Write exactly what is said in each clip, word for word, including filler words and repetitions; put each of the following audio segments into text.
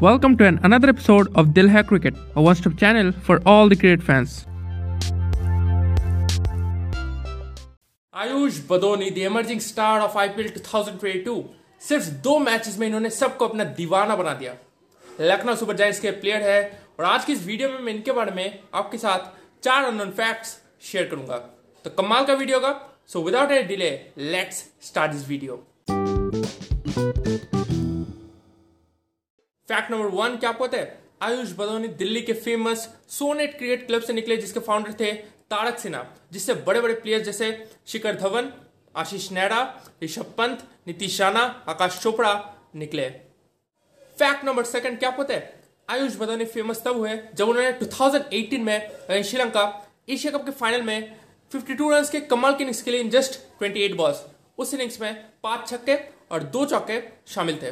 Welcome to an another episode of Dil Hai Cricket, a one-stop channel for all the cricket fans. Ayush Badoni, the emerging star of I P L twenty twenty-two, सिर्फ दो matches में इन्होंने सबको अपना दीवाना बना दिया. लखनऊ सुपर जायंट्स के प्लेयर है और आज की इस वीडियो में मैं इनके बारे में आपके साथ चार अननोन फैक्ट्स शेयर करूंगा. तो कमाल का वीडियो होगा. So without any delay let's start this video. Fact number one, क्या आपको पता है आयुष बदोनी दिल्ली के फेमस सोनेट क्रिकेट क्लब से निकले, जिसके फाउंडर थे तारक सिन्हा, जिससे बड़े बड़े प्लेयर्स जैसे शिखर धवन, आशीष नेहरा, ऋषभ पंत, निति राणा, आकाश चोपड़ा निकले. फैक्ट नंबर सेकंड, क्या पता है आयुष बदोनी फेमस तब हुए जब उन्होंने दो हज़ार अठारह में श्रीलंका एशिया कप के फाइनल में बावन रन के कमाल के इनिंग्स खेली इन जस्ट अट्ठाईस बॉल्स. उस इनिंग्स में पांच छक्के और दो चौके शामिल थे.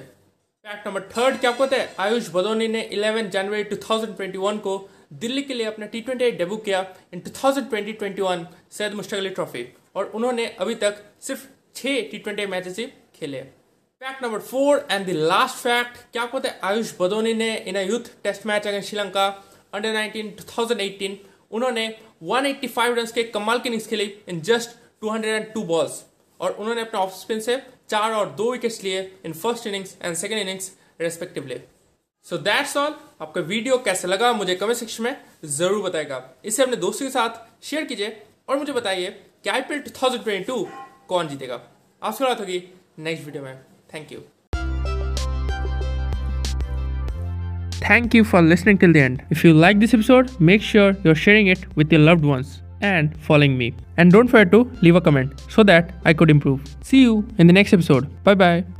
फैक्ट नंबर थर्ड, क्या पता है आयुष बदोनी ने ग्यारह जनवरी दो हज़ार इक्कीस को दिल्ली के लिए अपना टी ट्वेंटी डेब्यू किया इन दो हज़ार बीस इक्कीस सैयद मुश्ताक अली ट्रॉफी, और उन्होंने अभी तक सिर्फ छह टी ट्वेंटी मैचेस ही खेले. Fact number four and the last fact, क्या आपको पता है आयुष बदोनी ने in a youth test match against Sri Lanka under nineteen दो हज़ार अठारह उन्होंने एक सौ पचासी रन के कमाल की इनिंग्स खेली इन जस्ट दो सौ दो बॉल्स, और उन्होंने अपने ऑफ स्पिन से चार और दो विकेट्स लिए in first innings and second innings respectively. So that's all. आपका वीडियो कैसा लगा मुझे कमेंट सेक्शन में जरूर बताएगा. इसे अपने दोस्तों के साथ शेयर कीजिए और मुझे बताइए कि आईपीएल दो हज़ार बाईस कौन जीतेगा. आपसे बात होगी नेक्स्ट वीडियो में. Thank you. Thank you for listening till the end. If you like this episode make sure you are sharing it with your loved ones and following me. And don't forget to leave a comment so that I could improve. See you in the next episode. Bye bye.